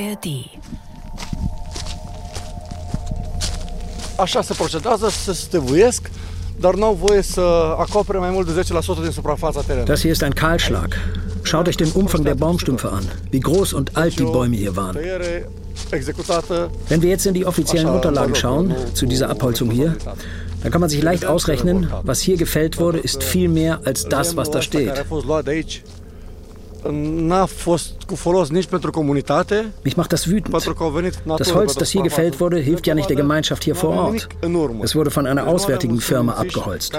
ARD. Așa se procedează, se stăvuiesc. Das hier ist ein Kahlschlag. Schaut euch den Umfang der Baumstümpfe an, wie groß und alt die Bäume hier waren. Wenn wir jetzt in die offiziellen Unterlagen schauen, zu dieser Abholzung hier, dann kann man sich leicht ausrechnen, was hier gefällt wurde, ist viel mehr als das, was da steht. Mich macht das wütend. Das Holz, das hier gefällt wurde, hilft ja nicht der Gemeinschaft hier vor Ort. Es wurde von einer auswärtigen Firma abgeholzt.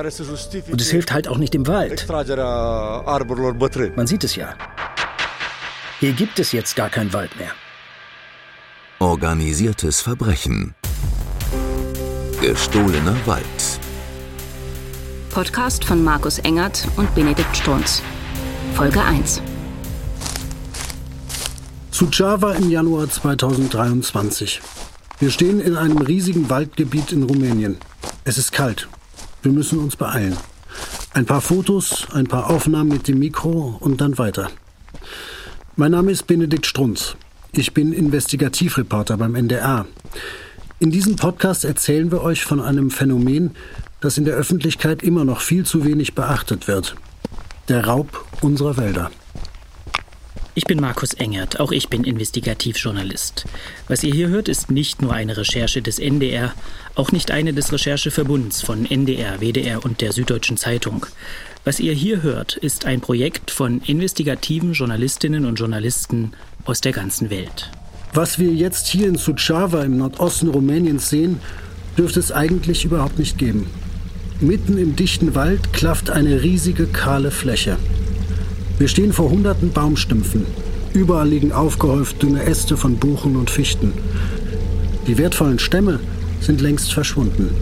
Und es hilft halt auch nicht dem Wald. Man sieht es ja. Hier gibt es jetzt gar keinen Wald mehr. Organisiertes Verbrechen. Gestohlener Wald. Podcast von Markus Engert und Benedikt Strunz. Folge 1. Suceava im Januar 2023. Wir stehen in einem riesigen Waldgebiet in Rumänien. Es ist kalt. Wir müssen uns beeilen. Ein paar Fotos, ein paar Aufnahmen mit dem Mikro und dann weiter. Mein Name ist Benedikt Strunz. Ich bin Investigativreporter beim NDR. In diesem Podcast erzählen wir euch von einem Phänomen, das in der Öffentlichkeit immer noch viel zu wenig beachtet wird. Der Raub unserer Wälder. Ich bin Markus Engert, auch ich bin Investigativjournalist. Was ihr hier hört, ist nicht nur eine Recherche des NDR, auch nicht eine des Rechercheverbunds von NDR, WDR und der Süddeutschen Zeitung. Was ihr hier hört, ist ein Projekt von investigativen Journalistinnen und Journalisten aus der ganzen Welt. Was wir jetzt hier in Suceava im Nordosten Rumäniens sehen, dürfte es eigentlich überhaupt nicht geben. Mitten im dichten Wald klafft eine riesige kahle Fläche. Wir stehen vor hunderten Baumstümpfen. Überall liegen aufgehäuft dünne Äste von Buchen und Fichten. Die wertvollen Stämme sind längst verschwunden.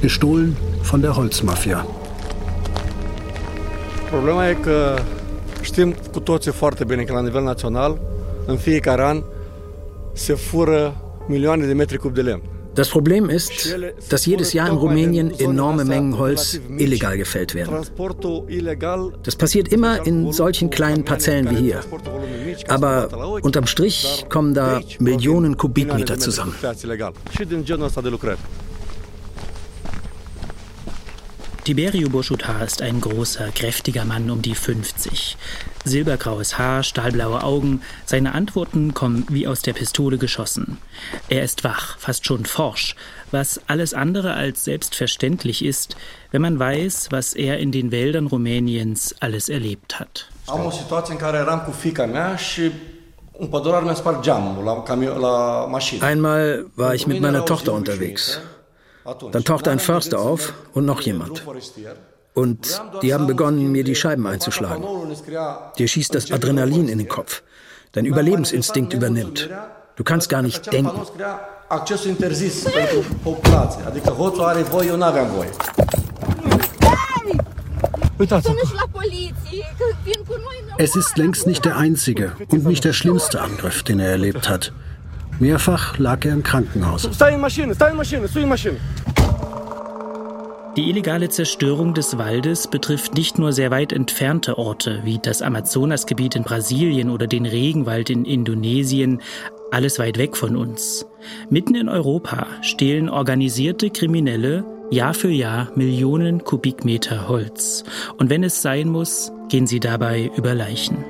Gestohlen von der Holzmafia. Das Problem ist, dass jedes Jahr in Rumänien enorme Mengen Holz illegal gefällt werden. Das passiert immer in solchen kleinen Parzellen wie hier. Aber unterm Strich kommen da Millionen Kubikmeter zusammen. Tiberiu Boșuta ist ein großer, kräftiger Mann um die 50. Silbergraues Haar, stahlblaue Augen, seine Antworten kommen wie aus der Pistole geschossen. Er ist wach, fast schon forsch, was alles andere als selbstverständlich ist, wenn man weiß, was er in den Wäldern Rumäniens alles erlebt hat. Ich habe eine Situation, in der ich mit Fica mea und einmal war ich mit meiner Tochter unterwegs. Dann tauchte ein Förster auf und noch jemand. Und die haben begonnen, mir die Scheiben einzuschlagen. Dir schießt das Adrenalin in den Kopf. Dein Überlebensinstinkt übernimmt. Du kannst gar nicht denken. Es ist längst nicht der einzige und nicht der schlimmste Angriff, den er erlebt hat. Mehrfach lag er im Krankenhaus. Die illegale Zerstörung des Waldes betrifft nicht nur sehr weit entfernte Orte wie das Amazonasgebiet in Brasilien oder den Regenwald in Indonesien, alles weit weg von uns. Mitten in Europa stehlen organisierte Kriminelle Jahr für Jahr Millionen Kubikmeter Holz. Und wenn es sein muss, gehen sie dabei über Leichen.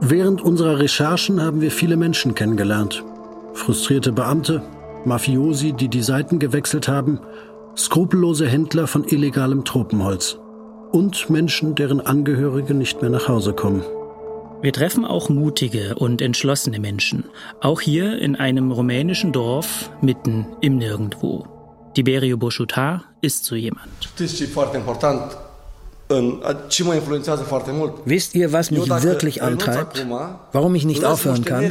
Während unserer Recherchen haben wir viele Menschen kennengelernt. Frustrierte Beamte, Mafiosi, die die Seiten gewechselt haben, skrupellose Händler von illegalem Tropenholz und Menschen, deren Angehörige nicht mehr nach Hause kommen. Wir treffen auch mutige und entschlossene Menschen, auch hier in einem rumänischen Dorf mitten im Nirgendwo. Tiberiu Boșuta ist so jemand. Das ist sehr important. Wisst ihr, was mich wirklich antreibt? Warum ich nicht aufhören kann?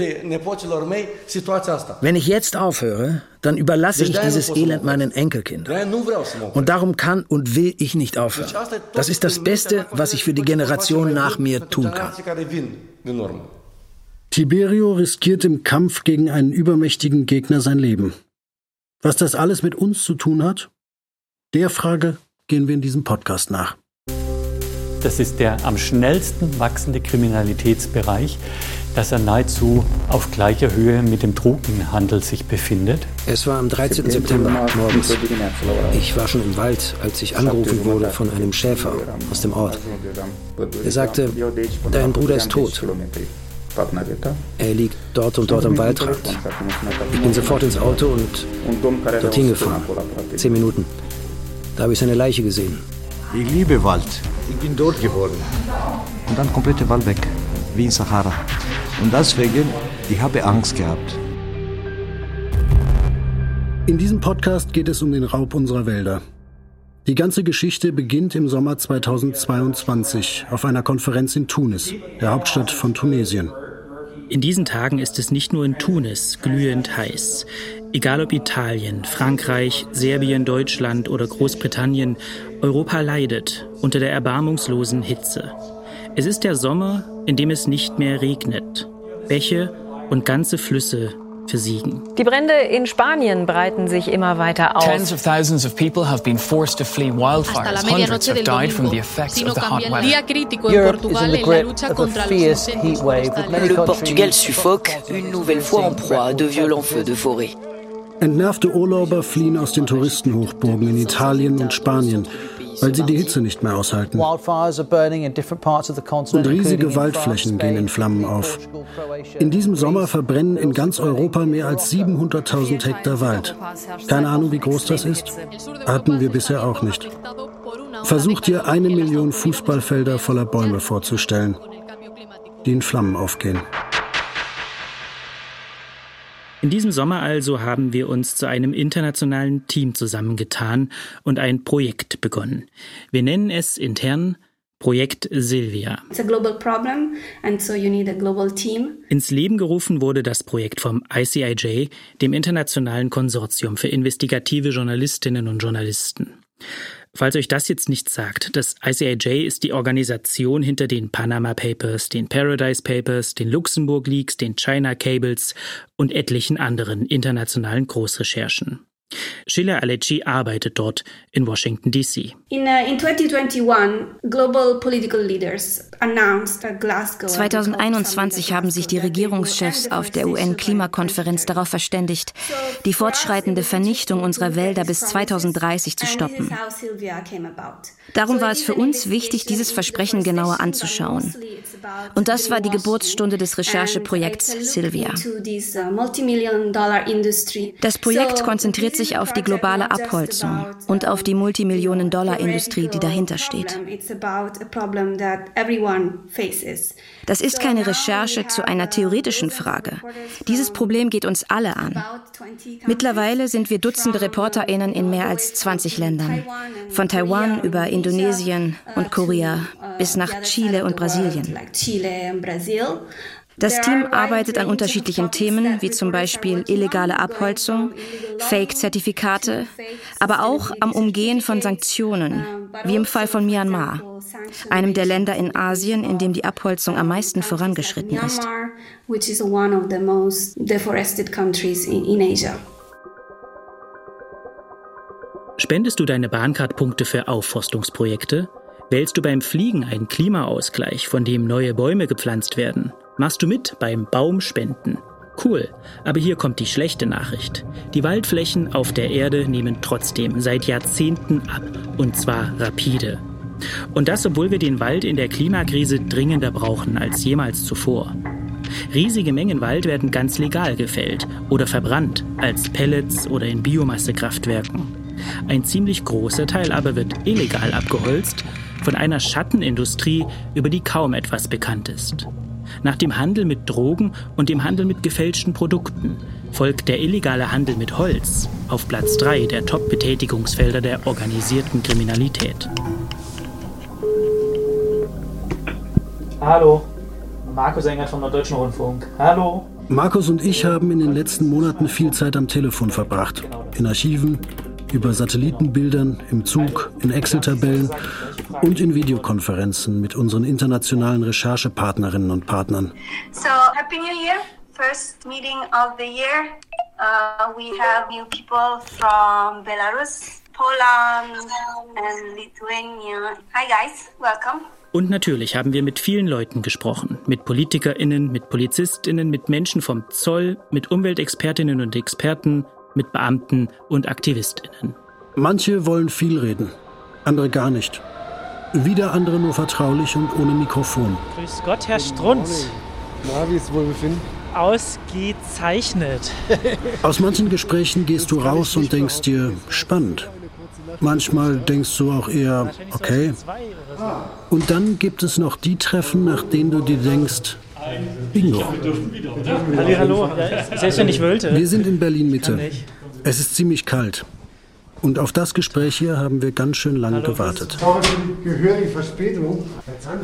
Wenn ich jetzt aufhöre, dann überlasse ich dieses Elend meinen Enkelkindern. Und darum kann und will ich nicht aufhören. Das ist das Beste, was ich für die Generation nach mir tun kann. Tiberiu riskiert im Kampf gegen einen übermächtigen Gegner sein Leben. Was das alles mit uns zu tun hat? Der Frage gehen wir in diesem Podcast nach. Das ist der am schnellsten wachsende Kriminalitätsbereich, dass er nahezu auf gleicher Höhe mit dem Drogenhandel sich befindet. Es war am 13. September morgens. Ich war schon im Wald, als ich angerufen wurde von einem Schäfer aus dem Ort. Er sagte, dein Bruder ist tot. Er liegt dort und dort am Waldrand. Ich bin sofort ins Auto und dorthin gefahren. 10 Minuten. Da habe ich seine Leiche gesehen. Ich liebe Wald. Ich bin dort geworden. Und dann komplette Wald weg, wie in Sahara. Und deswegen, ich habe Angst gehabt. In diesem Podcast geht es um den Raub unserer Wälder. Die ganze Geschichte beginnt im Sommer 2022 auf einer Konferenz in Tunis, der Hauptstadt von Tunesien. In diesen Tagen ist es nicht nur in Tunis glühend heiß. Egal ob Italien, Frankreich, Serbien, Deutschland oder Großbritannien, Europa leidet unter der erbarmungslosen Hitze. Es ist der Sommer, in dem es nicht mehr regnet. Bäche und ganze Flüsse versiegen. Die Brände in Spanien breiten sich immer weiter aus. Tens of thousands of people have been forced to flee wildfires. Hundreds have died from the effects of the hot weather. Europe is in the grip of a fierce heat wave. Le Portugal suffoque une nouvelle fois en proie à de violents feux de forêt. Entnervte Urlauber fliehen aus den Touristenhochburgen in Italien und Spanien, weil sie die Hitze nicht mehr aushalten. Und riesige Waldflächen gehen in Flammen auf. In diesem Sommer verbrennen in ganz Europa mehr als 700.000 Hektar Wald. Keine Ahnung, wie groß das ist? Hatten wir bisher auch nicht. Versucht ihr 1 Million Fußballfelder voller Bäume vorzustellen, die in Flammen aufgehen. In diesem Sommer also haben wir uns zu einem internationalen Team zusammengetan und ein Projekt begonnen. Wir nennen es intern Projekt Sylvia. It's a global problem and so you need a global team. Ins Leben gerufen wurde das Projekt vom ICIJ, dem Internationalen Konsortium für investigative Journalistinnen und Journalisten. Falls euch das jetzt nichts sagt, das ICIJ ist die Organisation hinter den Panama Papers, den Paradise Papers, den Luxemburg Leaks, den China Cables und etlichen anderen internationalen Großrecherchen. Sheila Alecci arbeitet dort in Washington, D.C. In 2021 global political leaders announced that Glasgow 2021 haben sich die Regierungschefs auf der UN-Klimakonferenz darauf verständigt, die fortschreitende Vernichtung unserer Wälder bis 2030 zu stoppen. Darum war es für uns wichtig, dieses Versprechen genauer anzuschauen. Und das war die Geburtsstunde des Rechercheprojekts Sylvia. Das Projekt konzentriert sich auf die globale Abholzung und auf die Multimillionen-Dollar-Industrie, die dahinter steht. Das ist keine Recherche zu einer theoretischen Frage. Dieses Problem geht uns alle an. Mittlerweile sind wir Dutzende ReporterInnen in mehr als 20 Ländern. Von Taiwan über Indonesien und Korea bis nach Chile und Brasilien. Das Team arbeitet an unterschiedlichen Themen, wie zum Beispiel illegale Abholzung, Fake-Zertifikate, aber auch am Umgehen von Sanktionen, wie im Fall von Myanmar, einem der Länder in Asien, in dem die Abholzung am meisten vorangeschritten ist. Spendest du deine Bahncard-Punkte für Aufforstungsprojekte? Wählst du beim Fliegen einen Klimaausgleich, von dem neue Bäume gepflanzt werden? Machst du mit beim Baumspenden? Cool, aber hier kommt die schlechte Nachricht. Die Waldflächen auf der Erde nehmen trotzdem seit Jahrzehnten ab, und zwar rapide. Und das, obwohl wir den Wald in der Klimakrise dringender brauchen als jemals zuvor. Riesige Mengen Wald werden ganz legal gefällt oder verbrannt, als Pellets oder in Biomassekraftwerken. Ein ziemlich großer Teil aber wird illegal abgeholzt, von einer Schattenindustrie, über die kaum etwas bekannt ist. Nach dem Handel mit Drogen und dem Handel mit gefälschten Produkten folgt der illegale Handel mit Holz auf Platz 3 der Top-Betätigungsfelder der organisierten Kriminalität. Hallo, Markus Engert vom Norddeutschen Rundfunk. Hallo. Markus und ich haben in den letzten Monaten viel Zeit am Telefon verbracht. In Archiven, über Satellitenbildern, im Zug, in Excel-Tabellen und in Videokonferenzen mit unseren internationalen Recherchepartnerinnen und Partnern. So, Happy New Year, first meeting of the year. We have new people from Belarus, Poland and Lithuania. Hi guys, welcome. Und natürlich haben wir mit vielen Leuten gesprochen. Mit PolitikerInnen, mit PolizistInnen, mit Menschen vom Zoll, mit Umweltexpertinnen und Experten, mit Beamten und AktivistInnen. Manche wollen viel reden, andere gar nicht. Wieder andere nur vertraulich und ohne Mikrofon. Grüß Gott, Herr Strunz. Na, wie ist Wohlbefinden? Ausgezeichnet. Aus manchen Gesprächen gehst du raus und denkst dir, spannend. Manchmal denkst du auch eher, okay. Und dann gibt es noch die Treffen, nach denen du dir denkst, bingo. Hallo, selbst wenn ich wollte. Wir sind in Berlin-Mitte. Es ist ziemlich kalt. Und auf das Gespräch hier haben wir ganz schön lange gewartet.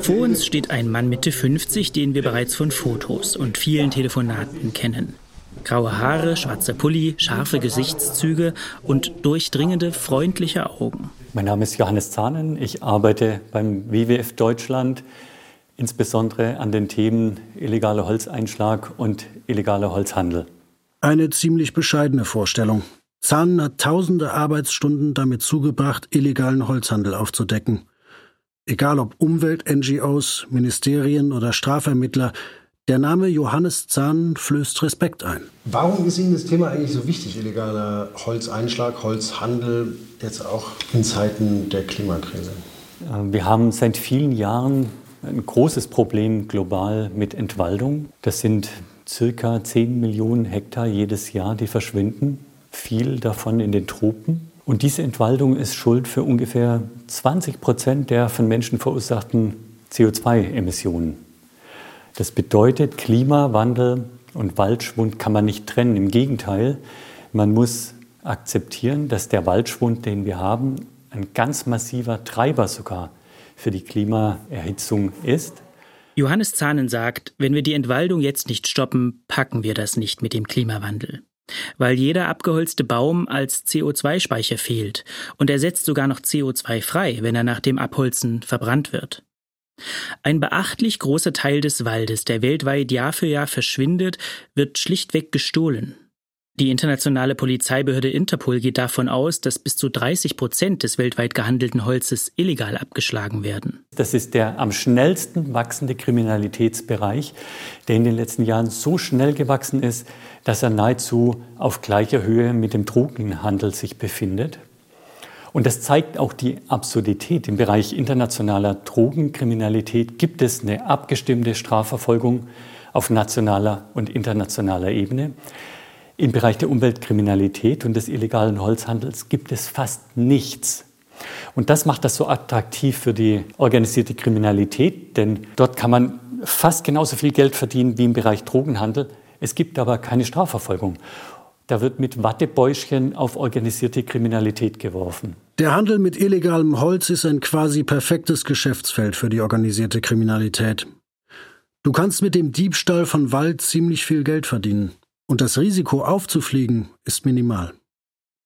Vor uns steht ein Mann Mitte 50, den wir bereits von Fotos und vielen Telefonaten kennen. Graue Haare, schwarzer Pulli, scharfe Gesichtszüge und durchdringende, freundliche Augen. Mein Name ist Johannes Zahnen. Ich arbeite beim WWF Deutschland, insbesondere an den Themen illegaler Holzeinschlag und illegaler Holzhandel. Eine ziemlich bescheidene Vorstellung. Zahnen hat tausende Arbeitsstunden damit zugebracht, illegalen Holzhandel aufzudecken. Egal ob Umwelt-NGOs, Ministerien oder Strafvermittler, der Name Johannes Zahnen flößt Respekt ein. Warum ist Ihnen das Thema eigentlich so wichtig, illegaler Holzeinschlag, Holzhandel, jetzt auch in Zeiten der Klimakrise? Wir haben seit vielen Jahren ein großes Problem global mit Entwaldung. Das sind circa 10 Millionen Hektar jedes Jahr, die verschwinden. Viel davon in den Tropen. Und diese Entwaldung ist schuld für ungefähr 20% der von Menschen verursachten CO2-Emissionen. Das bedeutet, Klimawandel und Waldschwund kann man nicht trennen. Im Gegenteil, man muss akzeptieren, dass der Waldschwund, den wir haben, ein ganz massiver Treiber sogar für die Klimaerhitzung ist. Johannes Zahnen sagt, wenn wir die Entwaldung jetzt nicht stoppen, packen wir das nicht mit dem Klimawandel. Weil jeder abgeholzte Baum als CO2-Speicher fehlt und er setzt sogar noch CO2 frei, wenn er nach dem Abholzen verbrannt wird. Ein beachtlich großer Teil des Waldes, der weltweit Jahr für Jahr verschwindet, wird schlichtweg gestohlen. Die internationale Polizeibehörde Interpol geht davon aus, dass bis zu 30% des weltweit gehandelten Holzes illegal abgeschlagen werden. Das ist der am schnellsten wachsende Kriminalitätsbereich, der in den letzten Jahren so schnell gewachsen ist, dass er nahezu auf gleicher Höhe mit dem Drogenhandel sich befindet. Und das zeigt auch die Absurdität. Im Bereich internationaler Drogenkriminalität gibt es eine abgestimmte Strafverfolgung auf nationaler und internationaler Ebene. Im Bereich der Umweltkriminalität und des illegalen Holzhandels gibt es fast nichts. Und das macht das so attraktiv für die organisierte Kriminalität, denn dort kann man fast genauso viel Geld verdienen wie im Bereich Drogenhandel. Es gibt aber keine Strafverfolgung. Da wird mit Wattebäuschchen auf organisierte Kriminalität geworfen. Der Handel mit illegalem Holz ist ein quasi perfektes Geschäftsfeld für die organisierte Kriminalität. Du kannst mit dem Diebstahl von Wald ziemlich viel Geld verdienen. Und das Risiko aufzufliegen ist minimal.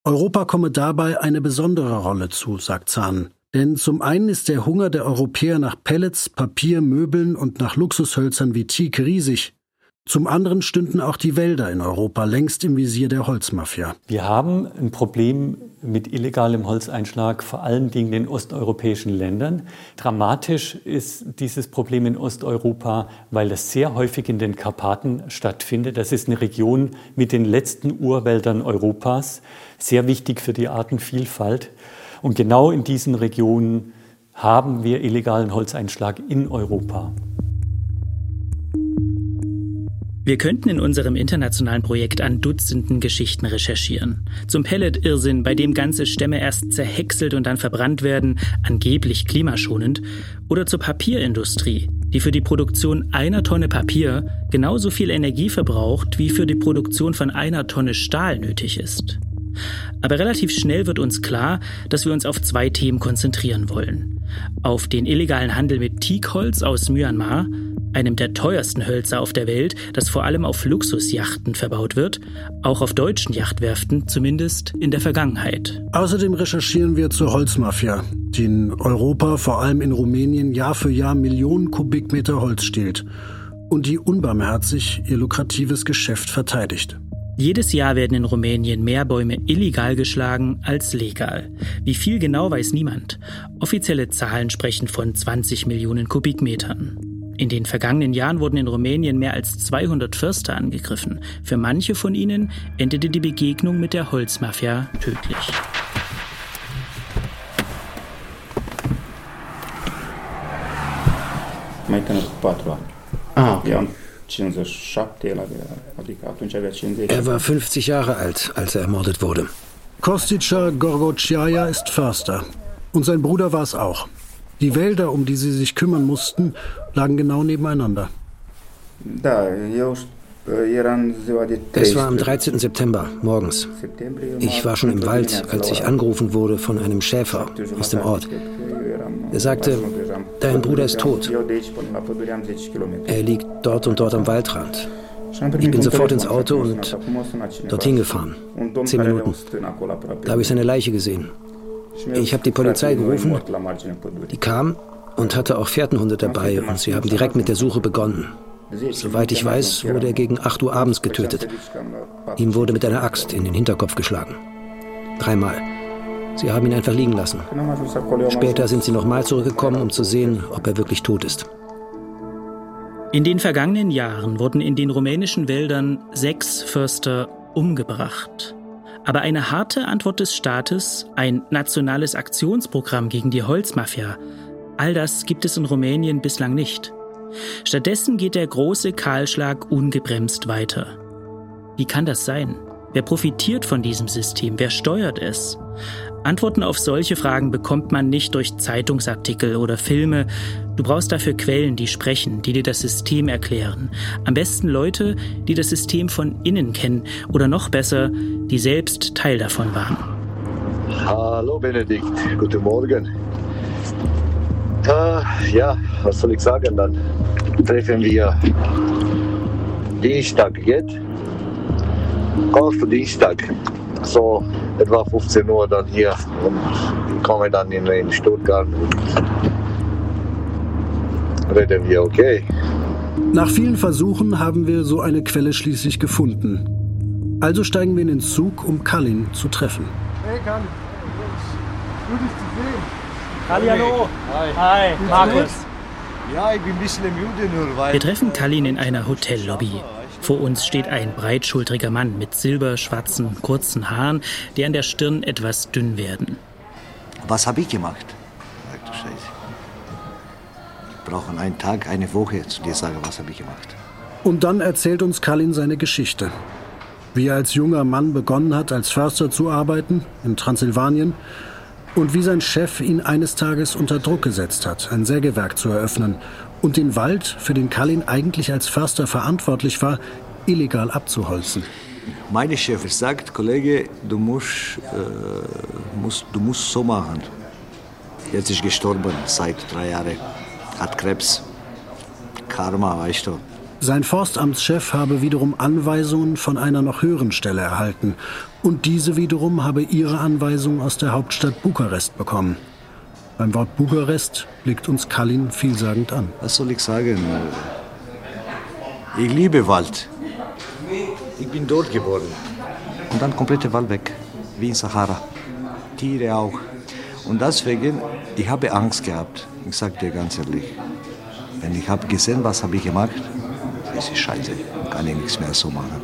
Europa komme dabei eine besondere Rolle zu, sagt Zahnen. Denn zum einen ist der Hunger der Europäer nach Pellets, Papier, Möbeln und nach Luxushölzern wie Teak riesig. Zum anderen stünden auch die Wälder in Europa längst im Visier der Holzmafia. Wir haben ein Problem mit illegalem Holzeinschlag, vor allen Dingen in osteuropäischen Ländern. Dramatisch ist dieses Problem in Osteuropa, weil das sehr häufig in den Karpaten stattfindet. Das ist eine Region mit den letzten Urwäldern Europas, sehr wichtig für die Artenvielfalt. Und genau in diesen Regionen haben wir illegalen Holzeinschlag in Europa. Wir könnten in unserem internationalen Projekt an Dutzenden Geschichten recherchieren. Zum Pellet-Irrsinn, bei dem ganze Stämme erst zerhäckselt und dann verbrannt werden, angeblich klimaschonend. Oder zur Papierindustrie, die für die Produktion einer Tonne Papier genauso viel Energie verbraucht, wie für die Produktion von einer Tonne Stahl nötig ist. Aber relativ schnell wird uns klar, dass wir uns auf zwei Themen konzentrieren wollen. Auf den illegalen Handel mit Teakholz aus Myanmar, einem der teuersten Hölzer auf der Welt, das vor allem auf Luxusjachten verbaut wird, auch auf deutschen Yachtwerften, zumindest in der Vergangenheit. Außerdem recherchieren wir zur Holzmafia, die in Europa, vor allem in Rumänien, Jahr für Jahr Millionen Kubikmeter Holz stiehlt und die unbarmherzig ihr lukratives Geschäft verteidigt. Jedes Jahr werden in Rumänien mehr Bäume illegal geschlagen als legal. Wie viel genau, weiß niemand. Offizielle Zahlen sprechen von 20 Millionen Kubikmetern. In den vergangenen Jahren wurden in Rumänien mehr als 200 Förster angegriffen. Für manche von ihnen endete die Begegnung mit der Holzmafia tödlich. Er war 50 Jahre alt, als er ermordet wurde. Costica Gorgociaja ist Förster. Und sein Bruder war es auch. Die Wälder, um die sie sich kümmern mussten, lagen genau nebeneinander. Es war am 13. September morgens. Ich war schon im Wald, als ich angerufen wurde von einem Schäfer aus dem Ort. Er sagte, dein Bruder ist tot. Er liegt dort und dort am Waldrand. Ich bin sofort ins Auto und dorthin gefahren. 10 Minuten. Da habe ich seine Leiche gesehen. Ich habe die Polizei gerufen, die kam und hatte auch Fährtenhunde dabei und sie haben direkt mit der Suche begonnen. Soweit ich weiß, wurde er gegen 8 Uhr abends getötet. Ihm wurde mit einer Axt in den Hinterkopf geschlagen. 3-mal. Sie haben ihn einfach liegen lassen. Später sind sie nochmal zurückgekommen, um zu sehen, ob er wirklich tot ist. In den vergangenen Jahren wurden in den rumänischen Wäldern 6 Förster umgebracht. Aber eine harte Antwort des Staates, ein nationales Aktionsprogramm gegen die Holzmafia, all das gibt es in Rumänien bislang nicht. Stattdessen geht der große Kahlschlag ungebremst weiter. Wie kann das sein? Wer profitiert von diesem System? Wer steuert es? Antworten auf solche Fragen bekommt man nicht durch Zeitungsartikel oder Filme. Du brauchst dafür Quellen, die sprechen, die dir das System erklären. Am besten Leute, die das System von innen kennen oder noch besser, die selbst Teil davon waren. Hallo Benedikt, guten Morgen. Ja, was soll ich sagen dann? Treffen wir Dienstag jetzt. Kommst du Dienstag? So etwa 15 Uhr dann hier und komme dann in Stuttgart und reden wir, okay. Nach vielen Versuchen haben wir so eine Quelle schließlich gefunden. Also steigen wir in den Zug, um Kallin zu treffen. Hey Kallin, gut dich zu sehen. Hallo. Hi. Hi. Markus. Ja, ich bin ein bisschen müde nur, weil... Wir treffen Kallin in einer Hotellobby. Vor uns steht ein breitschultriger Mann mit silberschwarzen, kurzen Haaren, die an der Stirn etwas dünn werden. Was habe ich gemacht? Ach du Scheiße. Ich brauche einen Tag, eine Woche, zu dir sagen, was habe ich gemacht. Und dann erzählt uns Kallin seine Geschichte. Wie er als junger Mann begonnen hat, als Förster zu arbeiten, in Transsilvanien. Und wie sein Chef ihn eines Tages unter Druck gesetzt hat, ein Sägewerk zu eröffnen und den Wald, für den Kallin eigentlich als Förster verantwortlich war, illegal abzuholzen. Meine Chefin sagt, Kollege, du musst so machen. Jetzt ist gestorben, seit 3 Jahren, hat Krebs. Karma, weißt du. Sein Forstamtschef habe wiederum Anweisungen von einer noch höheren Stelle erhalten. Und diese wiederum habe ihre Anweisung aus der Hauptstadt Bukarest bekommen. Beim Wort Bukarest blickt uns Kallin vielsagend an. Was soll ich sagen? Ich liebe Wald. Ich bin dort geboren. Und dann komplette Wald weg, wie in Sahara. Tiere auch. Und deswegen, ich habe Angst gehabt. Ich sage dir ganz ehrlich, wenn ich habe gesehen, was habe ich gemacht, das ist scheiße, kann ich nichts mehr so machen.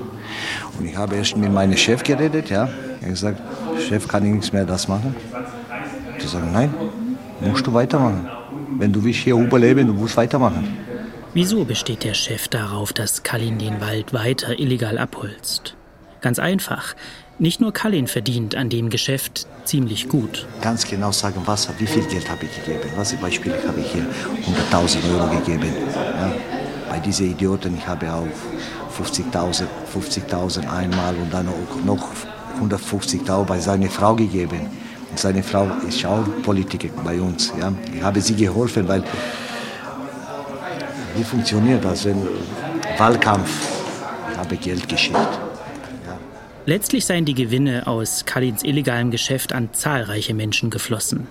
Und ich habe erst mit meinem Chef geredet, ja. Er hat gesagt, Chef, kann ich nichts mehr das machen? Ich sage, nein, musst du weitermachen. Wenn du willst hier überleben, du musst weitermachen. Wieso besteht der Chef darauf, dass Kallin den Wald weiter illegal abholzt? Ganz einfach, nicht nur Kallin verdient an dem Geschäft ziemlich gut. Ganz genau sagen, was, wie viel Geld habe ich gegeben? Was zum Beispiel habe ich hier 100.000 € gegeben? Ja. Bei diesen Idioten, ich habe auch 50.000 einmal und dann auch noch 150.000 bei seiner Frau gegeben. Und seine Frau ist auch Politikerin bei uns. Ja. Ich habe sie geholfen, weil wie funktioniert das, wenn Wahlkampf, ich habe Geld geschickt. Ja. Letztlich seien die Gewinne aus Kallins illegalem Geschäft an zahlreiche Menschen geflossen.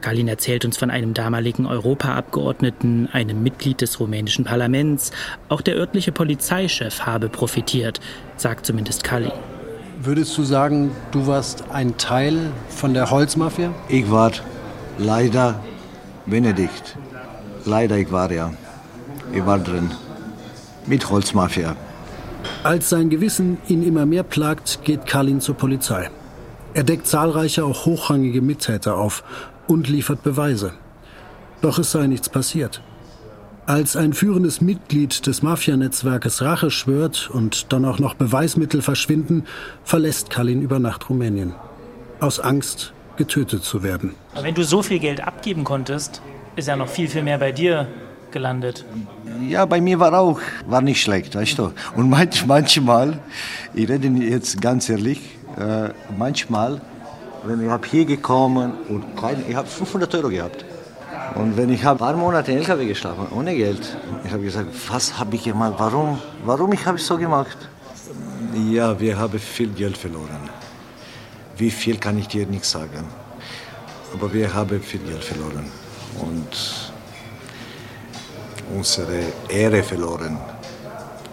Kallin erzählt uns von einem damaligen Europaabgeordneten, einem Mitglied des rumänischen Parlaments. Auch der örtliche Polizeichef habe profitiert, sagt zumindest Kallin. Würdest du sagen, du warst ein Teil von der Holzmafia? Ich war leider Benedikt. Leider, ich war drin. Mit Holzmafia. Als sein Gewissen ihn immer mehr plagt, geht Kallin zur Polizei. Er deckt zahlreiche, auch hochrangige Mittäter auf und liefert Beweise. Doch es sei nichts passiert. Als ein führendes Mitglied des Mafianetzwerkes Rache schwört und dann auch noch Beweismittel verschwinden, verlässt Kallin über Nacht Rumänien. Aus Angst, getötet zu werden. Aber wenn du so viel Geld abgeben konntest, ist ja noch viel, viel mehr bei dir gelandet. Ja, bei mir war nicht schlecht, weißt du. Und manchmal, ich rede jetzt ganz ehrlich, manchmal, wenn ich hier gekommen und ich habe 500 Euro gehabt. Und wenn ich ein paar Monate in LKW geschlafen, ohne Geld, ich habe gesagt, was habe ich gemacht, warum ich habe es so gemacht? Ja, wir haben viel Geld verloren. Wie viel kann ich dir nicht sagen. Aber wir haben viel Geld verloren und unsere Ehre verloren,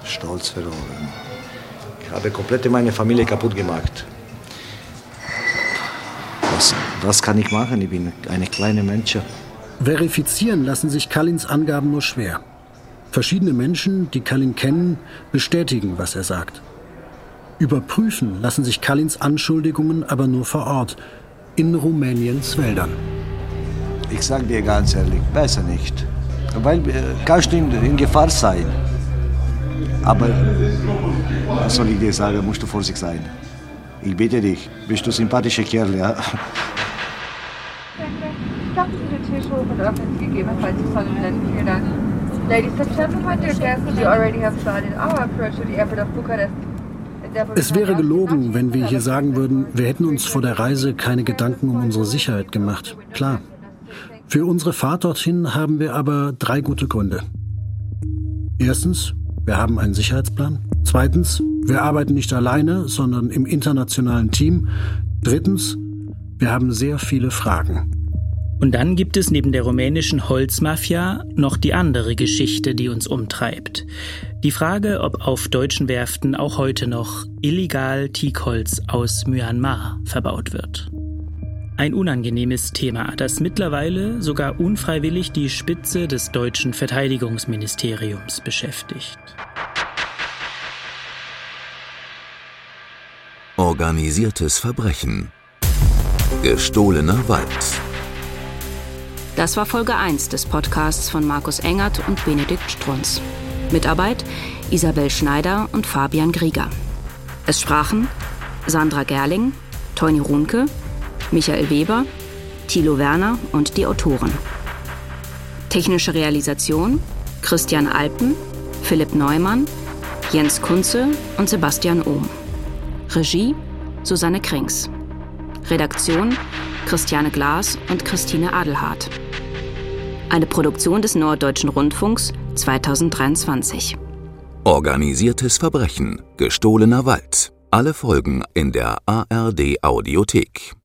Stolz verloren. Ich habe komplett meine Familie kaputt gemacht. Was kann ich machen? Ich bin eine kleine Mensch. Verifizieren lassen sich Kallins Angaben nur schwer. Verschiedene Menschen, die Kallin kennen, bestätigen, was er sagt. Überprüfen lassen sich Kallins Anschuldigungen aber nur vor Ort, in Rumäniens Wäldern. Ich sage dir ganz ehrlich, besser nicht. Weil kannst du in Gefahr sein. Aber, was soll ich dir sagen, musst du vorsichtig sein. Ich bitte dich, bist du sympathischer Kerl, ja? Es wäre gelogen, wenn wir hier sagen würden, wir hätten uns vor der Reise keine Gedanken um unsere Sicherheit gemacht. Klar. Für unsere Fahrt dorthin haben wir aber 3 gute Gründe. Erstens, wir haben einen Sicherheitsplan. Zweitens, wir arbeiten nicht alleine, sondern im internationalen Team. Drittens, wir haben sehr viele Fragen. Und dann gibt es neben der rumänischen Holzmafia noch die andere Geschichte, die uns umtreibt. Die Frage, ob auf deutschen Werften auch heute noch illegal Teakholz aus Myanmar verbaut wird. Ein unangenehmes Thema, das mittlerweile sogar unfreiwillig die Spitze des deutschen Verteidigungsministeriums beschäftigt. Organisiertes Verbrechen. Gestohlener Wald. Das war Folge 1 des Podcasts von Markus Engert und Benedikt Strunz. Mitarbeit Isabel Schneider und Fabian Grieger. Es sprachen Sandra Gerling, Toni Runke, Michael Weber, Thilo Werner und die Autoren. Technische Realisation Christian Alpen, Philipp Neumann, Jens Kunze und Sebastian Ohm. Regie Susanne Krings. Redaktion Christiane Glas und Christine Adelhardt. Eine Produktion des Norddeutschen Rundfunks 2023. Organisiertes Verbrechen, Gestohlener Wald. Alle Folgen in der ARD Audiothek.